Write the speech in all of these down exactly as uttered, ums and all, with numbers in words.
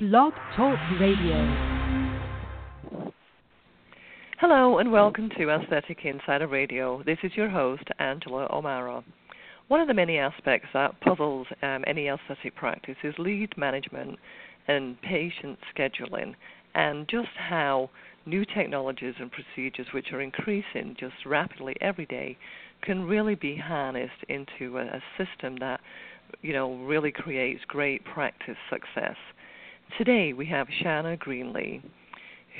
Blog Talk Radio. Hello and welcome to Aesthetic Insider Radio. This is your host, Angela O'Mara. One of the many aspects that puzzles um, any aesthetic practice is lead management and patient scheduling, and just how new technologies and procedures, which are increasing just rapidly every day, can really be harnessed into a, a system that, you know, really creates great practice success. Today we have Shanna Greenlee,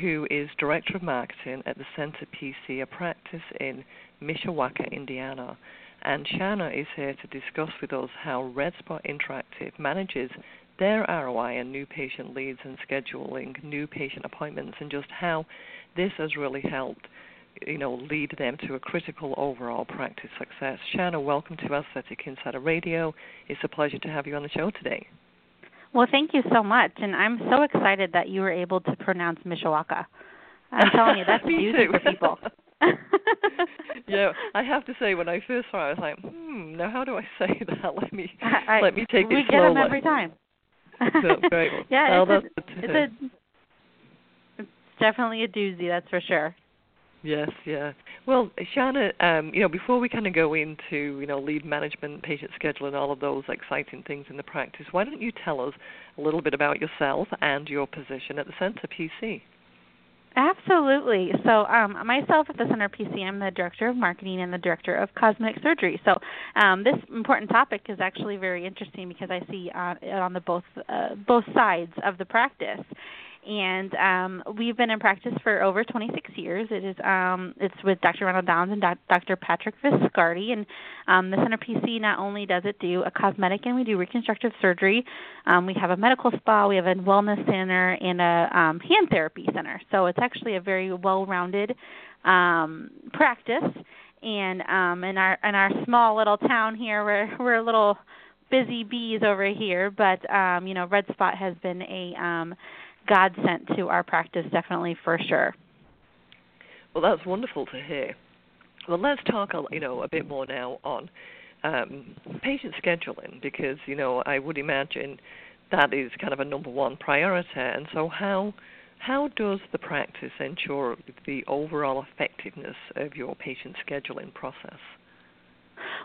who is Director of Marketing at the Centre, P C, a practice in Mishawaka, Indiana. And Shanna is here to discuss with us how Red Spot Interactive manages their R O I and new patient leads and scheduling new patient appointments, and just how this has really helped, you know, lead them to a critical overall practice success. Shanna, welcome to Aesthetic Insider Radio. It's a pleasure to have you on the show today. Well, thank you so much, and I'm so excited that you were able to pronounce Mishawaka. I'm telling you, that's beauty for people. Yeah, I have to say, when I first saw it, I was like, hmm, now how do I say that? Let me I, let me take it slowly. We get them every time. So, very well. Yeah, oh, it's, a, it's, a, it's definitely a doozy, that's for sure. Yes, yeah. Well, Shanna, um, you know, before we kind of go into, you know, lead management, patient schedule, and all of those exciting things in the practice, why don't you tell us a little bit about yourself and your position at the Centre, P C? Absolutely. So um, myself at the Centre, P C, I'm the Director of Marketing and the Director of Cosmetic Surgery. So um, this important topic is actually very interesting because I see uh, it on the both uh, both sides of the practice. And um, we've been in practice for over twenty-six years. It is um, it's with Doctor Ronald Downs and Doctor Patrick Viscardi. And um, the Centre, P C, not only does it do a cosmetic, and we do reconstructive surgery. Um, we have a medical spa, we have a wellness center, and a um, hand therapy center. So it's actually a very well-rounded um, practice. And um, in our in our small little town here, we're we're a little busy bees over here. But um, you know, Red Spot has been a um, godsend to our practice, definitely, for sure. Well, that's wonderful to hear. Well, let's talk, you know, a bit more now on um, patient scheduling, because, you know, I would imagine that is kind of a number one priority. And so how how does the practice ensure the overall effectiveness of your patient scheduling process?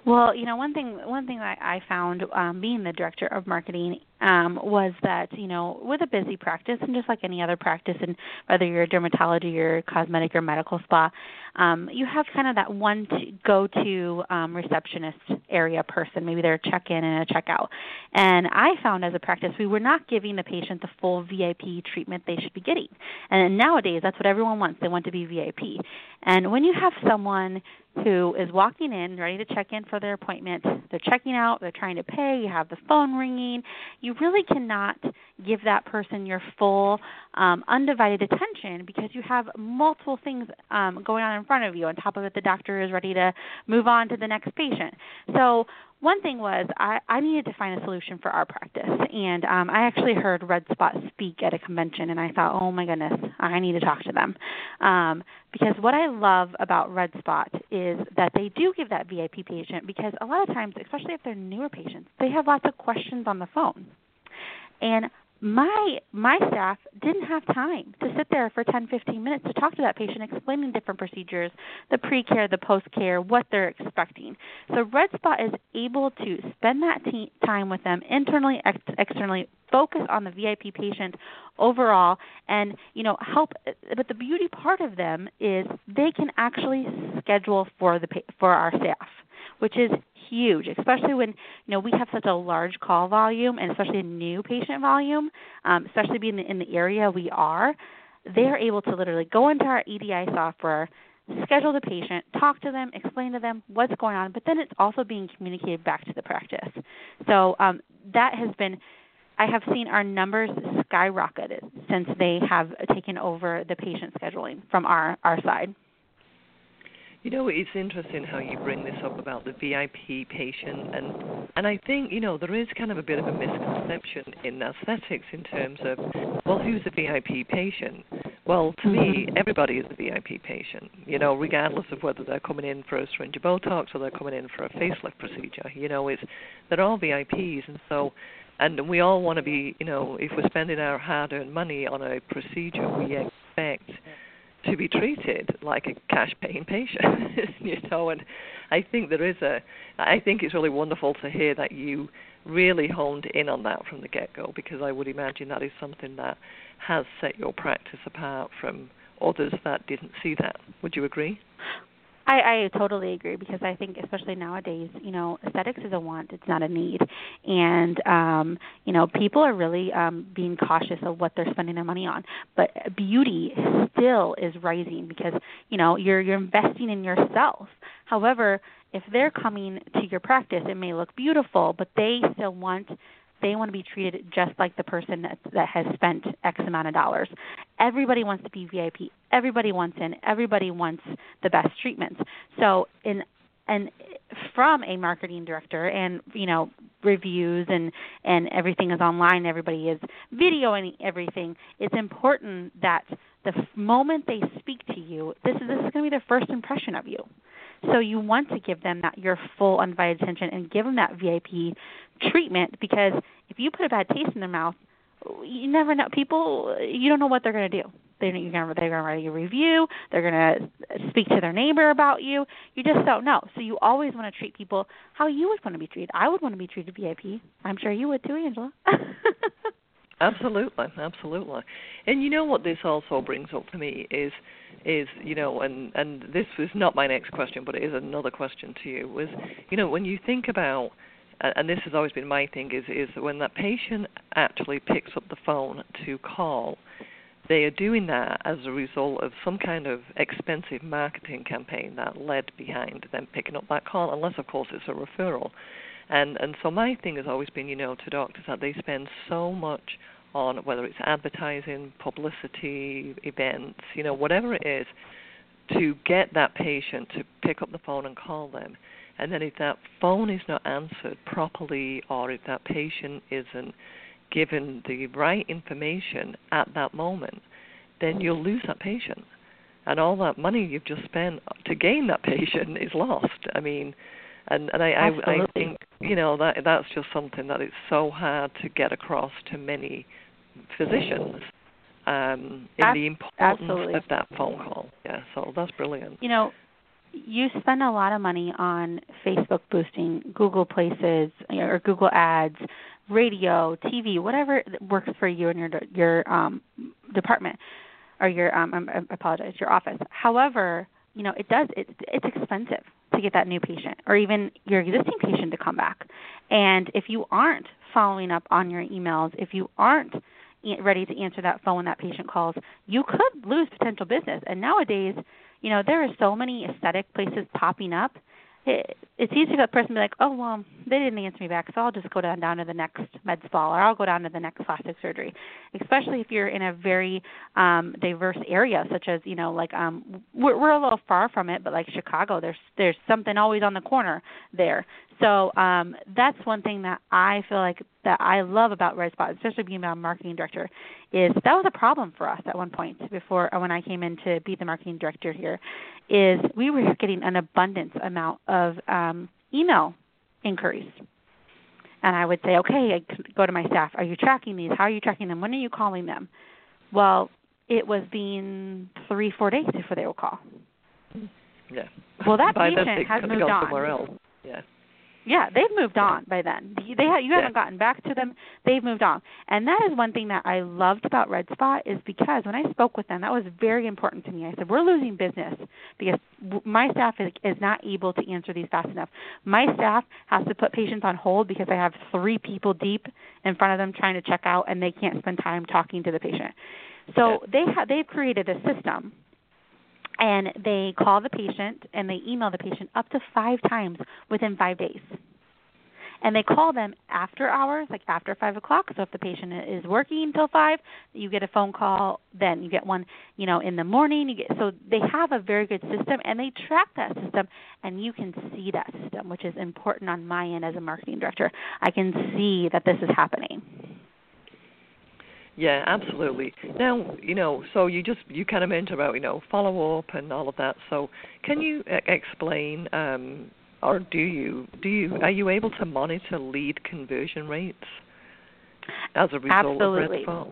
Well, you know, one thing one thing that I found um, being the Director of Marketing um, was that, you know, with a busy practice, and just like any other practice, and whether you're a dermatology or cosmetic or medical spa, um, you have kind of that one to go-to um, receptionist area person. Maybe they're a check-in and a check-out. And I found as a practice we were not giving the patient the full V I P treatment they should be getting. And nowadays that's what everyone wants. They want to be V I P. And when you have someone who is walking in, ready to check in for their appointment, they're checking out, they're trying to pay, you have the phone ringing, you really cannot give that person your full, um, undivided attention, because you have multiple things um, going on in front of you. On top of it, the doctor is ready to move on to the next patient. So one thing was I, I needed to find a solution for our practice, and um, I actually heard Red Spot speak at a convention, and I thought, oh, my goodness, I need to talk to them, um, because what I love about Red Spot is that they do give that V I P patient, because a lot of times, especially if they're newer patients, they have lots of questions on the phone, and My my staff didn't have time to sit there for ten, fifteen minutes to talk to that patient, explaining different procedures, the pre-care, the post-care, what they're expecting. So Red Spot is able to spend that t- time with them internally, ex- externally, focus on the V I P patient overall, and, you know, help. But the beauty part of them is they can actually schedule for the for our staff, which is huge, especially when, you know, we have such a large call volume, and especially a new patient volume, um, especially being in the area we are. They're able to literally go into our E D I software, schedule the patient, talk to them, explain to them what's going on, but then it's also being communicated back to the practice. So um, that has been, I have seen our numbers skyrocketed since they have taken over the patient scheduling from our, our side. You know, it's interesting how you bring this up about the V I P patient, and and I think, you know, there is kind of a bit of a misconception in aesthetics in terms of, well, who's a V I P patient? Well, to me, everybody is a V I P patient, you know, regardless of whether they're coming in for a syringe of Botox or they're coming in for a facelift procedure. You know, it's they're all V I Ps, and so And we all want to be, you know, if we're spending our hard-earned money on a procedure, we expect to be treated like a cash-paying patient, you know. And I think there is a, I think it's really wonderful to hear that you really honed in on that from the get-go, because I would imagine that is something that has set your practice apart from others that didn't see that. Would you agree? I, I totally agree, because I think especially nowadays, you know, aesthetics is a want, it's not a need. And, um, you know, people are really um, being cautious of what they're spending their money on. But beauty still is rising because, you know, you're you're investing in yourself. However, if they're coming to your practice, it may look beautiful, but they still want They want to be treated just like the person that, that has spent X amount of dollars. Everybody wants to be V I P. Everybody wants in. Everybody wants the best treatments. So in and from a marketing director, and, you know, reviews and, and everything is online, everybody is videoing everything, it's important that the moment they speak to you, this is, this is going to be their first impression of you. So you want to give them that your full undivided attention and give them that V I P treatment, because if you put a bad taste in their mouth, you never know. People, you don't know what they're going to do. They're going to write a review. They're going to speak to their neighbor about you. You just don't know. So you always want to treat people how you would want to be treated. I would want to be treated V I P. I'm sure you would too, Angela. Absolutely, absolutely. And you know what this also brings up for me is, is you know, and, and this was not my next question, but it is another question to you, was, you know, when you think about, and this has always been my thing, is, is that when that patient actually picks up the phone to call, they are doing that as a result of some kind of expensive marketing campaign that led behind them picking up that call, unless, of course, it's a referral. And and so my thing has always been, you know, to doctors that they spend so much on, whether it's advertising, publicity, events, you know, whatever it is, to get that patient to pick up the phone and call them. And then if that phone is not answered properly, or if that patient isn't given the right information at that moment, then you'll lose that patient. And all that money you've just spent to gain that patient is lost. I mean... And, and I, I, I think, you know, that that's just something that it's so hard to get across to many physicians, um, in Ab- the importance absolutely. of that phone call. Yeah, so that's brilliant. You know, you spend a lot of money on Facebook boosting, Google Places, or Google Ads, radio, T V, whatever works for you and your your um, department, or your, um, I apologize, your office. However, you know, it does, it, it's expensive to get that new patient or even your existing patient to come back. And if you aren't following up on your emails, if you aren't ready to answer that phone when that patient calls, you could lose potential business. And nowadays, you know, there are so many aesthetic places popping up. It, it's easy for that person to be like, oh, well, they didn't answer me back, so I'll just go down, down to the next med spa, or I'll go down to the next plastic surgery, especially if you're in a very um, diverse area, such as, you know, like um, we're, we're a little far from it, but like Chicago, there's there's something always on the corner there. So um, that's one thing that I feel like that I love about Red Spot, especially being a marketing director, is that was a problem for us at one point before when I came in to be the marketing director here, is we were getting an abundance amount of um, email inquiries. And I would say, okay, I'd go to my staff, are you tracking these? How are you tracking them? When are you calling them? Well, it was being three, four days before they would call. Yeah. Well, that By patient has moved on. Somewhere else. Yeah. Yeah, they've moved on by then. They ha- you yeah. haven't gotten back to them. They've moved on. And that is one thing that I loved about Red Spot, is because when I spoke with them, that was very important to me. I said, we're losing business because my staff is not able to answer these fast enough. My staff has to put patients on hold because I have three people deep in front of them trying to check out, and they can't spend time talking to the patient. So yeah. they ha- they've created a system. And they call the patient and they email the patient up to five times within five days. And they call them after hours, like after five o'clock. So if the patient is working until five, you get a phone call. Then you get one, you know, in the morning. You get, so they have a very good system, and they track that system, and you can see that system, which is important on my end as a marketing director. I can see that this is happening. Yeah, absolutely. Now, you know, so you just, you kind of mentioned about, you know, follow-up and all of that. So can you explain, um, or do you, do you, are you able to monitor lead conversion rates? as a result absolutely. of Red Spot.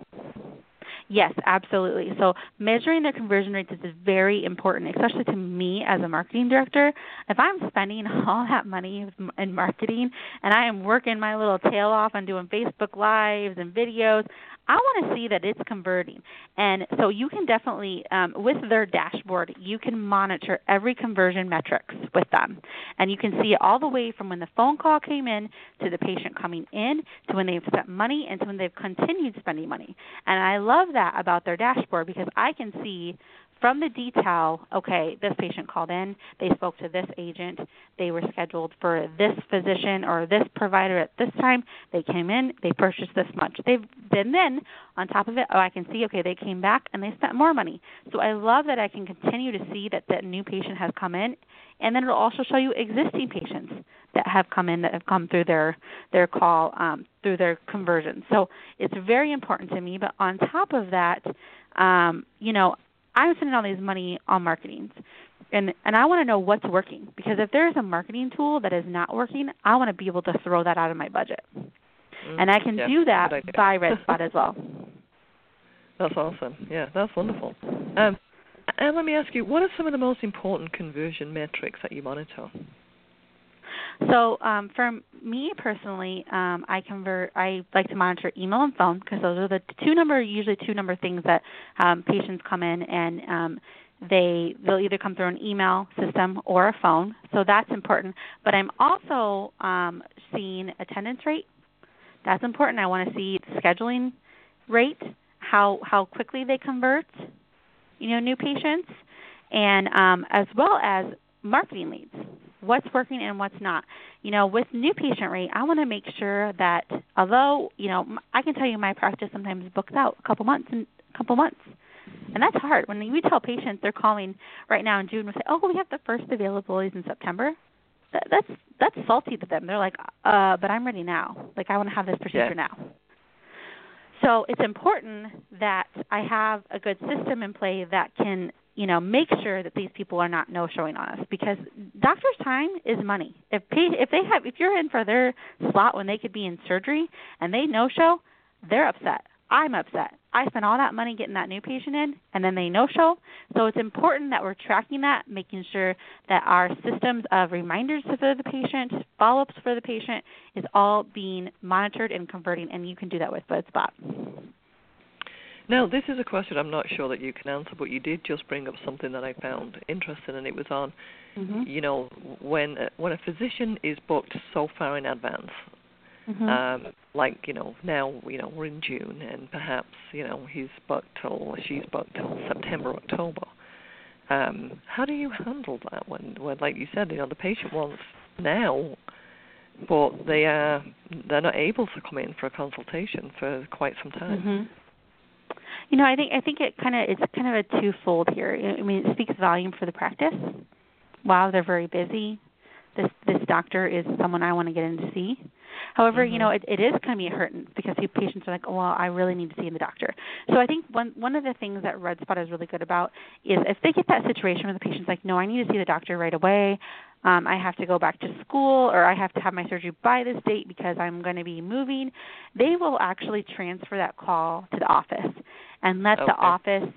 Yes, absolutely. So measuring their conversion rates is very important, especially to me as a marketing director. If I'm spending all that money in marketing and I am working my little tail off on doing Facebook Lives and videos, I want to see that it's converting. And so you can definitely, um, with their dashboard, you can monitor every conversion metrics with them. And you can see all the way from when the phone call came in to the patient coming in to when they've spent money and to when they've continued spending money. And I love that about their dashboard because I can see from the detail, okay, this patient called in, they spoke to this agent, they were scheduled for this physician or this provider at this time, they came in, they purchased this much. They've, and then on top of it, oh, I can see, okay, they came back and they spent more money. So I love that I can continue to see that that new patient has come in, and then it will also show you existing patients that have come in, that have come through their, their call, um, through their conversion. So it's very important to me, but on top of that, um, you know, I'm spending all these money on marketing, and, and I want to know what's working, because if there's a marketing tool that is not working, I want to be able to throw that out of my budget. Mm, and I can yes, do that by Red Spot as well. That's awesome. Yeah, that's wonderful. Um, and let me ask you, what are some of the most important conversion metrics that you monitor? So um, for me personally, um, I convert. I like to monitor email and phone, because those are the two number, usually two number things that um, patients come in and um, they they'll either come through an email system or a phone. So that's important. But I'm also um, seeing attendance rate. That's important. I want to see scheduling rate, how how quickly they convert, you know, new patients, and um, as well as marketing leads. What's working and what's not. You know, with new patient rate, I want to make sure that, although, you know, I can tell you my practice sometimes books out a couple months and a couple months. And that's hard. When we tell patients they're calling right now in June, we say, oh, we have the first availabilities in September. That, that's that's salty to them. They're like, uh, but I'm ready now. Like, I want to have this procedure yeah. now. So it's important that I have a good system in play that can, you know, make sure that these people are not no-showing on us, because doctors' time is money. If pay, if they have, if you're in for their slot when they could be in surgery and they no-show, they're upset. I'm upset. I spent all that money getting that new patient in, and then they no-show. So it's important that we're tracking that, making sure that our systems of reminders for the patient, follow-ups for the patient, is all being monitored and converting, and you can do that with Red Spot. Now, this is a question I'm not sure that you can answer, but you did just bring up something that I found interesting, and it was on, mm-hmm. you know, when a, when a physician is booked so far in advance, mm-hmm. um, like, you know, now, you know, we're in June, and perhaps, you know, he's booked till, she's booked till September, October. Um, how do you handle that when, when, like you said, you know, the patient wants now, but they are, they're not able to come in for a consultation for quite some time? Mm-hmm. You know, I think I think it kind of it's kind of a twofold here. I mean, it speaks volume for the practice. Wow, they're very busy. This this doctor is someone I want to get in to see. However, mm-hmm. you know, it, it is kind of a hurting, because patients are like, oh, well, I really need to see the doctor. So I think one one of the things that Red Spot is really good about is if they get that situation where the patient's like, no, I need to see the doctor right away. Um, I have to go back to school, or I have to have my surgery by this date because I'm going to be moving, they will actually transfer that call to the office and let okay. the office,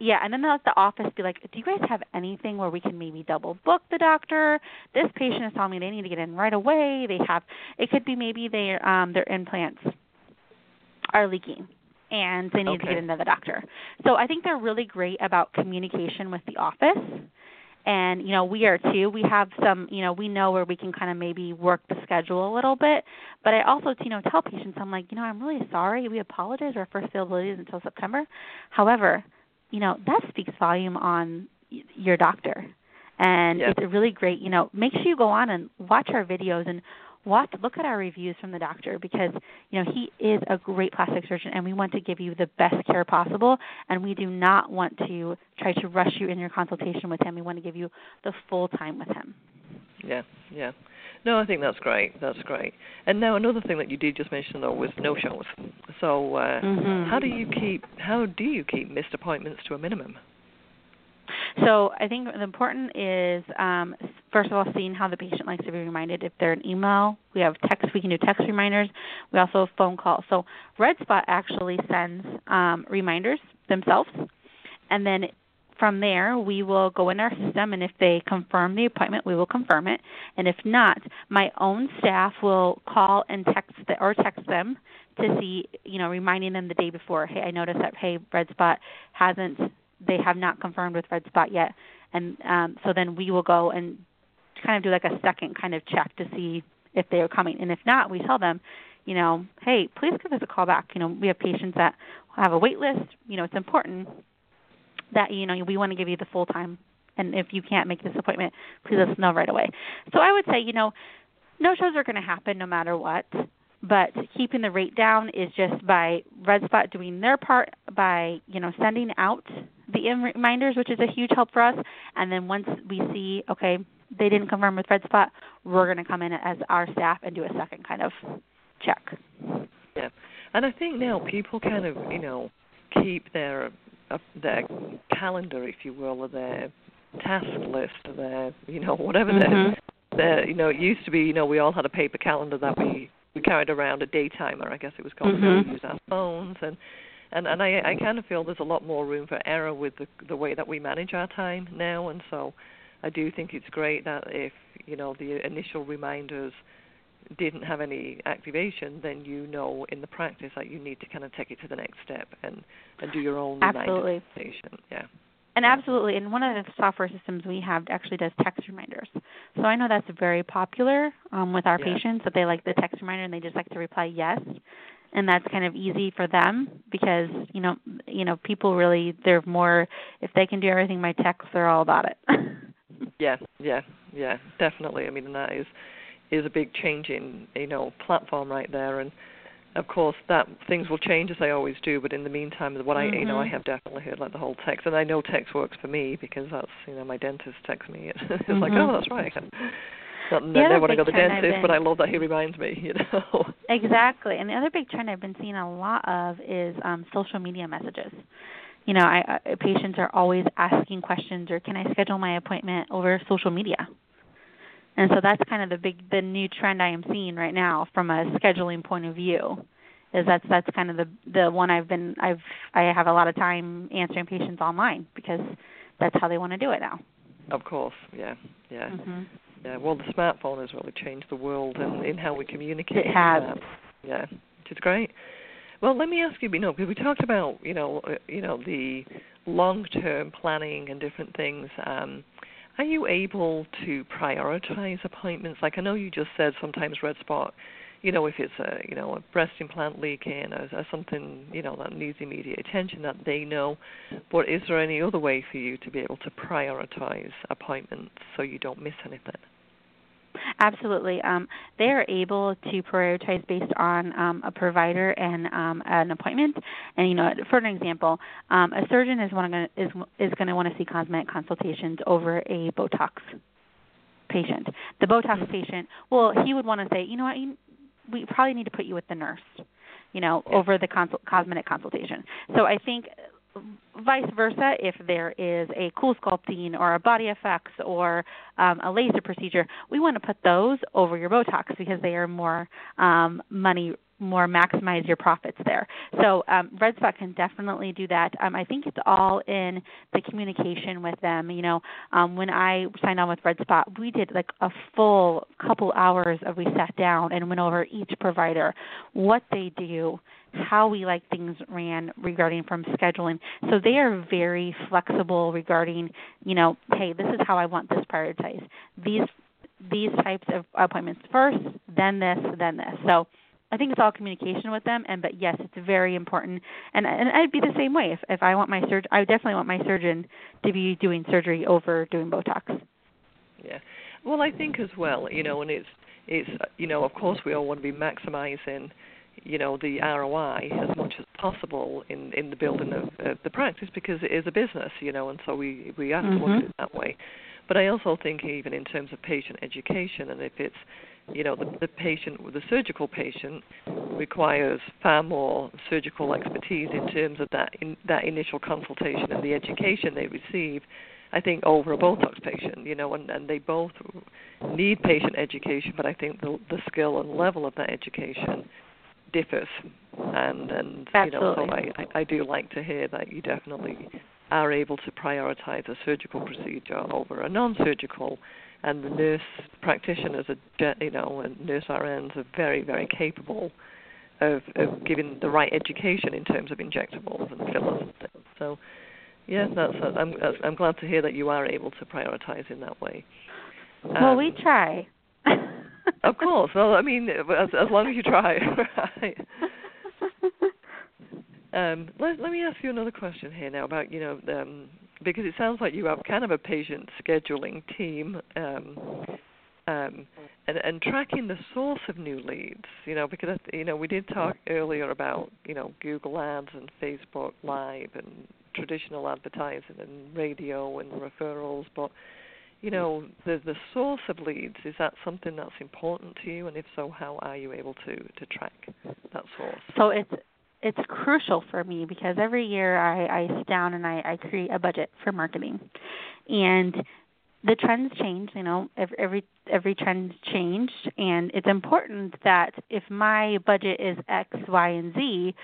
yeah, and then they'll let the office be like, do you guys have anything where we can maybe double book the doctor? This patient is telling me they need to get in right away. They have, it could be maybe their um, their implants are leaking, and they need okay. to get into the doctor. So I think they're really great about communication with the office. And, you know, we are too. We have some, you know, we know where we can kind of maybe work the schedule a little bit. But I also, you know, tell patients, I'm like, you know, I'm really sorry. We apologize. Our first availability is until September. However, you know, that speaks volume on your doctor. And yep. it's really great, you know, make sure you go on and watch our videos and watch, look at our reviews from the doctor, because, you know, he is a great plastic surgeon, and we want to give you the best care possible, and we do not want to try to rush you in your consultation with him. We want to give you the full time with him. Yeah, yeah. No, I think that's great. That's great. And now another thing that you did just mention, though, was no-shows. So uh, mm-hmm. how do you keep how do you keep missed appointments to a minimum? So I think the important is, um, first of all, seeing how the patient likes to be reminded. If they're an email, we have text. We can do text reminders. We also have phone calls. So Red Spot actually sends um, reminders themselves, and then from there, we will go in our system, and if they confirm the appointment, we will confirm it. And if not, my own staff will call and text the, or text them to see, you know, reminding them the day before, hey, I noticed that, hey, Red Spot hasn't, they have not confirmed with Red Spot yet. And um, so then we will go and kind of do like a second kind of check to see if they are coming. And if not, we tell them, you know, hey, please give us a call back. You know, we have patients that have a wait list. You know, it's important that, you know, we want to give you the full time. And if you can't make this appointment, please let us know right away. So I would say, you know, no-shows are going to happen no matter what. But keeping the rate down is just by Red Spot doing their part by, you know, sending out the reminders, which is a huge help for us. And then once we see, okay, they didn't confirm with Red Spot, we're going to come in as our staff and do a second kind of check. Yeah. And I think now people kind of, you know, keep their their calendar, if you will, or their task list, or their, you know, whatever mm-hmm. their, their, you know, it used to be, you know, we all had a paper calendar that we, we carried around, a day timer, I guess it was called, mm-hmm. we used our phones, and, and, and I, I kind of feel there's a lot more room for error with the, the way that we manage our time now, and so I do think it's great that if, you know, the initial reminders didn't have any activation, then you know in the practice that you need to kind of take it to the next step and, and do your own reminder station. Yeah. And yeah. absolutely. And one of the software systems we have actually does text reminders. So I know that's very popular um, with our yeah. patients, that they like the text reminder and they just like to reply yes. And that's kind of easy for them because, you know, you know, people really, they're more, if they can do everything by text, they're all about it. yeah, yeah, yeah, definitely. I mean, and that is... is a big change in, you know, platform right there. And, of course, that things will change as they always do, but in the meantime, what mm-hmm. I, you know, I have definitely heard, like, the whole text. And I know text works for me because that's, you know, my dentist texts me. It's mm-hmm. like, oh, that's right. Not the that I want to go to the dentist, been... but I love that he reminds me, you know. Exactly. And the other big trend I've been seeing a lot of is um, social media messages. You know, I, I, patients are always asking questions, or can I schedule my appointment over social media? And so that's kind of the big, the new trend I am seeing right now from a scheduling point of view, is that's that's kind of the the one I've been I've I have a lot of time answering patients online because that's how they want to do it now. Of course, yeah, yeah, mm-hmm. yeah. Well, the smartphone has really changed the world in, in how we communicate. It has, um, yeah, which is great. Well, let me ask you, you know, because we talked about, you know, you know, the long-term planning and different things. Um, Are you able to prioritize appointments? Like I know you just said sometimes Red Spot, you know, if it's a, you know, a breast implant leak-in or, or something, you know, that needs immediate attention that they know. But is there any other way for you to be able to prioritize appointments so you don't miss anything? Absolutely. Um, they are able to prioritize based on um, a provider and um, an appointment. And, you know, for an example, um, a surgeon is wanna, is is going to want to see cosmetic consultations over a Botox patient. The Botox patient, well, he would want to say, you know what, you, we probably need to put you with the nurse, you know, over the consul- cosmetic consultation. So I think vice versa, if there is a CoolSculpting or a BodyFX or um, a laser procedure, we want to put those over your Botox because they are more um, money, more maximize your profits there. So um, Red Spot can definitely do that. Um, I think it's all in the communication with them. You know, um, when I signed on with Red Spot, we did like a full couple hours of we sat down and went over each provider, what they do, how we like things ran regarding from scheduling. So they are very flexible regarding, you know, hey, this is how I want this prioritized. These these types of appointments first, then this, then this. So I think it's all communication with them, and but yes, it's very important. And and I'd be the same way. If if I want my surg- I definitely want my surgeon to be doing surgery over doing Botox. Yeah. Well, I think as well, you know, and it's it's you know, of course we all want to be maximizing, you know, the R O I as much as possible in, in the building of uh, the practice because it is a business, you know, and so we, we have mm-hmm. to look at it that way. But I also think even in terms of patient education, and if it's, you know, the, the patient, the surgical patient requires far more surgical expertise in terms of that in, that initial consultation and the education they receive I think, over a Botox patient, you know, and, and they both need patient education, but I think the, the skill and level of that education differs. And, and you know, so I, I do like to hear that you definitely are able to prioritize a surgical procedure over a non-surgical, and the nurse practitioners, are, you know, and nurse R Ns are very, very capable of, of giving the right education in terms of injectables and fillers and things. So, yeah, that's, I'm, I'm glad to hear that you are able to prioritize in that way. Um, well, we try. Of course. Well, I mean, as, as long as you try. Right? Um, let, let me ask you another question here now about, you know, um, because it sounds like you have kind of a patient scheduling team um, um, and, and tracking the source of new leads, you know, because, you know, we did talk earlier about, you know, Google Ads and Facebook Live and traditional advertising and radio and referrals, but, you know, the, the source of leads, is that something that's important to you? And if so, how are you able to, to track that source? So it's It's crucial for me because every year I, I sit down and I, I create a budget for marketing. And the trends change, you know, every, every every trend changed. And it's important that if my budget is X, Y, and Z,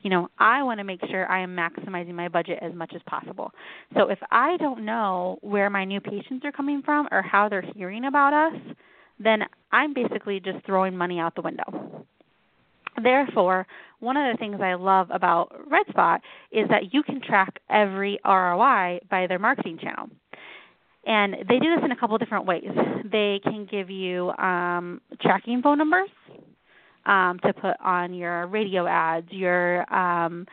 you know, I want to make sure I am maximizing my budget as much as possible. So if I don't know where my new patients are coming from or how they're hearing about us, then I'm basically just throwing money out the window. Therefore, one of the things I love about Red Spot is that you can track every R O I by their marketing channel. And they do this in a couple of different ways. They can give you um, tracking phone numbers um, to put on your radio ads, your um,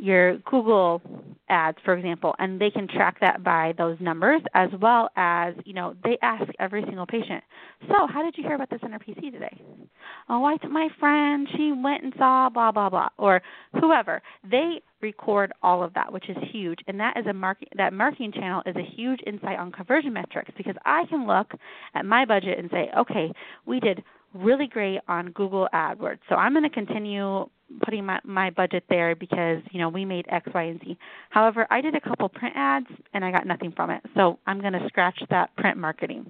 your Google ads, for example, and they can track that by those numbers as well as, you know, they ask every single patient, so how did you hear about the Centre P C today? Oh, I took my friend, she went and saw blah, blah, blah, or whoever. They record all of that, which is huge, and that is a market, that marketing channel is a huge insight on conversion metrics because I can look at my budget and say, okay, we did really great on Google AdWords, so I'm going to continue putting my, my budget there because, you know, we made X, Y, and Z. However, I did a couple print ads and I got nothing from it, so I'm going to scratch that print marketing.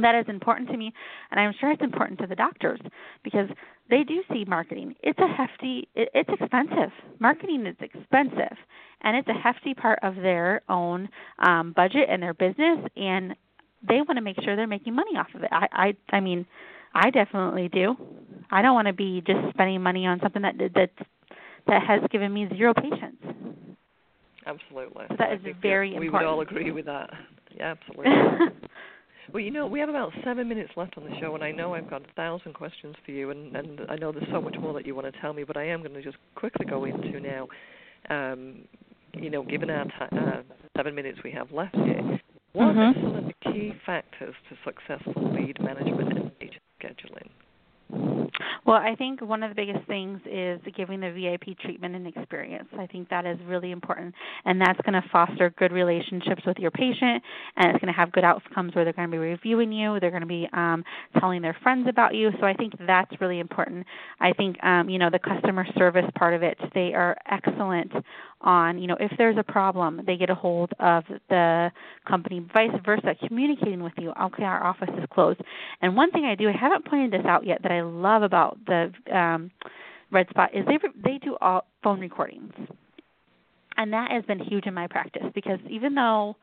That is important to me, and I'm sure it's important to the doctors because they do see marketing. It's a hefty, it, it's expensive. Marketing is expensive, and it's a hefty part of their own um, budget and their business, and they want to make sure they're making money off of it. I, I, I mean, I definitely do. I don't want to be just spending money on something that that that has given me zero patients. Absolutely. So that I is very we important. We would all agree with that. Yeah, absolutely. Well, you know, we have about seven minutes left on the show, and I know I've got a thousand questions for you, and, and I know there's so much more that you want to tell me, but I am going to just quickly go into now, um, you know, given our t- uh, seven minutes we have left here, what mm-hmm. are some of the key factors to successful lead management and patient scheduling? Well, I think one of the biggest things is giving the V I P treatment and experience. I think that is really important, and that's going to foster good relationships with your patient, and it's going to have good outcomes where they're going to be reviewing you, they're going to be um, telling their friends about you. So I think that's really important. I think, um, you know, the customer service part of it, they are excellent on, you know, if there's a problem, they get a hold of the company, vice versa, communicating with you. Okay, our office is closed. And one thing I do, I haven't pointed this out yet, that I love about the um, Red Spot is they they do all phone recordings. And that has been huge in my practice because even though,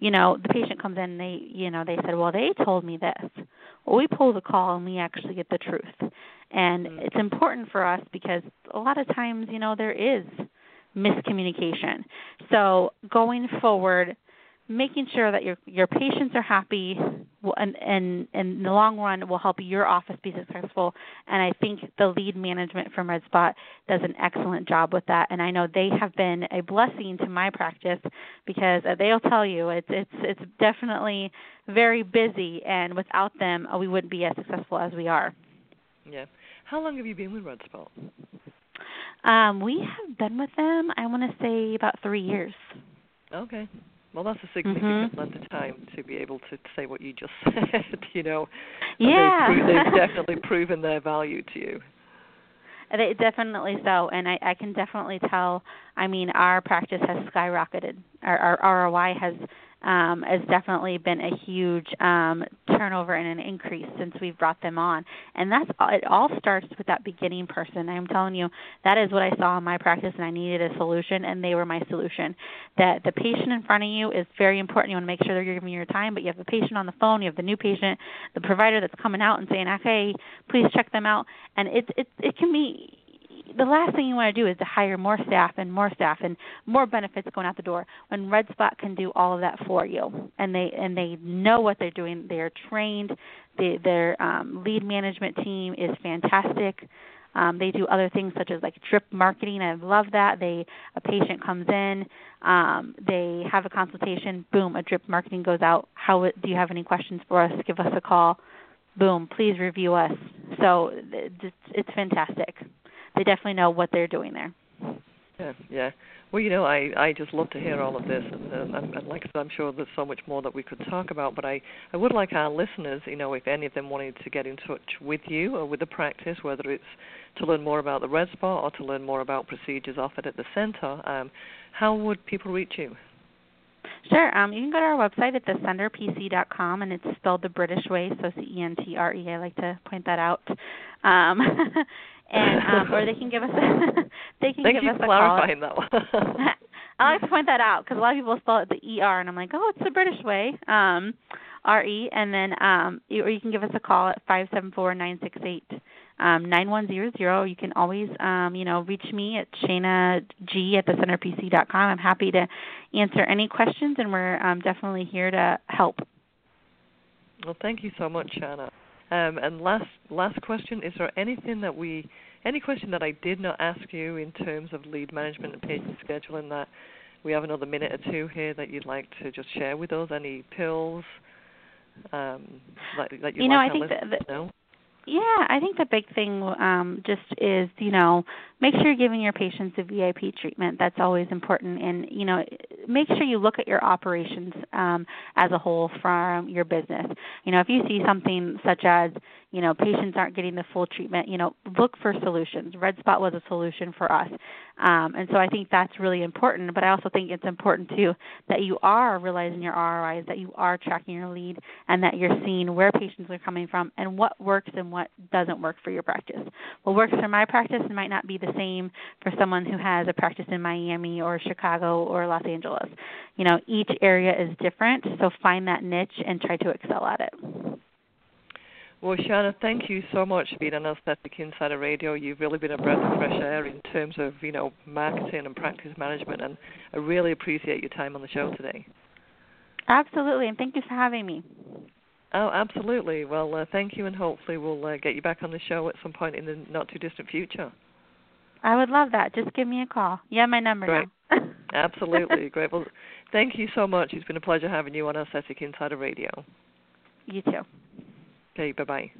you know, the patient comes in and they, you know, they said, well, they told me this. Well, we pull the call and we actually get the truth. And it's important for us because a lot of times, you know, there is miscommunication. So going forward, making sure that your your patients are happy and, and, and in the long run will help your office be successful. And I think the lead management from Red Spot does an excellent job with that. And I know they have been a blessing to my practice because they'll tell you it's it's it's definitely very busy, and without them, we wouldn't be as successful as we are. Yeah. How long have you been with Red Spot? Um, we have been with them, I want to say, about three years. Okay. Well, that's a significant mm-hmm. length of time to be able to say what you just said, you know. Yeah. They've, pro- they've definitely proven their value to you. They definitely so, and I, I can definitely tell. I mean, our practice has skyrocketed. Our, our R O I has um, has definitely been a huge um, turnover and an increase since we've brought them on. And that's it. All starts with that beginning person. I'm telling you, that is what I saw in my practice, and I needed a solution, and they were my solution. That the patient in front of you is very important. You want to make sure that you're giving your time, but you have the patient on the phone, you have the new patient, the provider that's coming out and saying, "Okay, please check them out," and it it it can be. The last thing you want to do is to hire more staff and more staff and more benefits going out the door when Red Spot can do all of that for you. And they and they know what they're doing. They are trained. They, their um, lead management team is fantastic. Um, they do other things such as like drip marketing. I love that. They a patient comes in, um, they have a consultation. Boom, a drip marketing goes out. How do you have any questions for us? Give us a call. Boom, please review us. So it's, it's fantastic. They definitely know what they're doing there. Yeah, yeah. Well, you know, I, I just love to hear all of this. And, and, and like I said, I'm sure there's so much more that we could talk about. But I, I would like our listeners, you know, if any of them wanted to get in touch with you or with the practice, whether it's to learn more about the Red Spot or to learn more about procedures offered at the Centre, um, how would people reach you? Sure. Um, you can go to our website at the centre p c dot com, and it's spelled the British way, so C E N T R E. I like to point that out. Um, and um, or they can give us a, they can Thank give us a call. Thank you for clarifying that one. I like to point that out because a lot of people spell it the E R, and I'm like, oh, it's the British way, um, R E. And then um, you, or you can give us a call at five seven four, nine six eight. Um, nine one zero zero. You can always, um, you know, reach me at Shanna G at the centre p c dot com. I'm happy to answer any questions, and we're um, definitely here to help. Well, thank you so much, Shanna. Um, and last last question: is there anything that we, any question that I did not ask you in terms of lead management and patient scheduling that we have another minute or two here that you'd like to just share with us? Any pills um, that, that you'd you know, like I think that, that, to know? Yeah, I think the big thing um, just is, you know, make sure you're giving your patients a V I P treatment. That's always important. And, you know, make sure you look at your operations um, as a whole from your business. You know, if you see something such as, you know, patients aren't getting the full treatment, you know, look for solutions. Red Spot was a solution for us. Um, and so I think that's really important. But I also think it's important, too, that you are realizing your R O Is, that you are tracking your lead, and that you're seeing where patients are coming from and what works and what doesn't work for your practice. What works for my practice might not be the same for someone who has a practice in Miami or Chicago or Los Angeles. You know, each area is different, so find that niche and try to excel at it. Well, Shanna, thank you so much for being on Aesthetic Insider Radio. You've really been a breath of fresh air in terms of, you know, marketing and practice management, and I really appreciate your time on the show today. Absolutely, and thank you for having me. Oh, absolutely. Well, uh, thank you, and hopefully we'll uh, get you back on the show at some point in the not-too-distant future. I would love that. Just give me a call. You have my number Great. now. Absolutely. Great. Well, thank you so much. It's been a pleasure having you on Aesthetic Insider Radio. You too. Okay, bye-bye.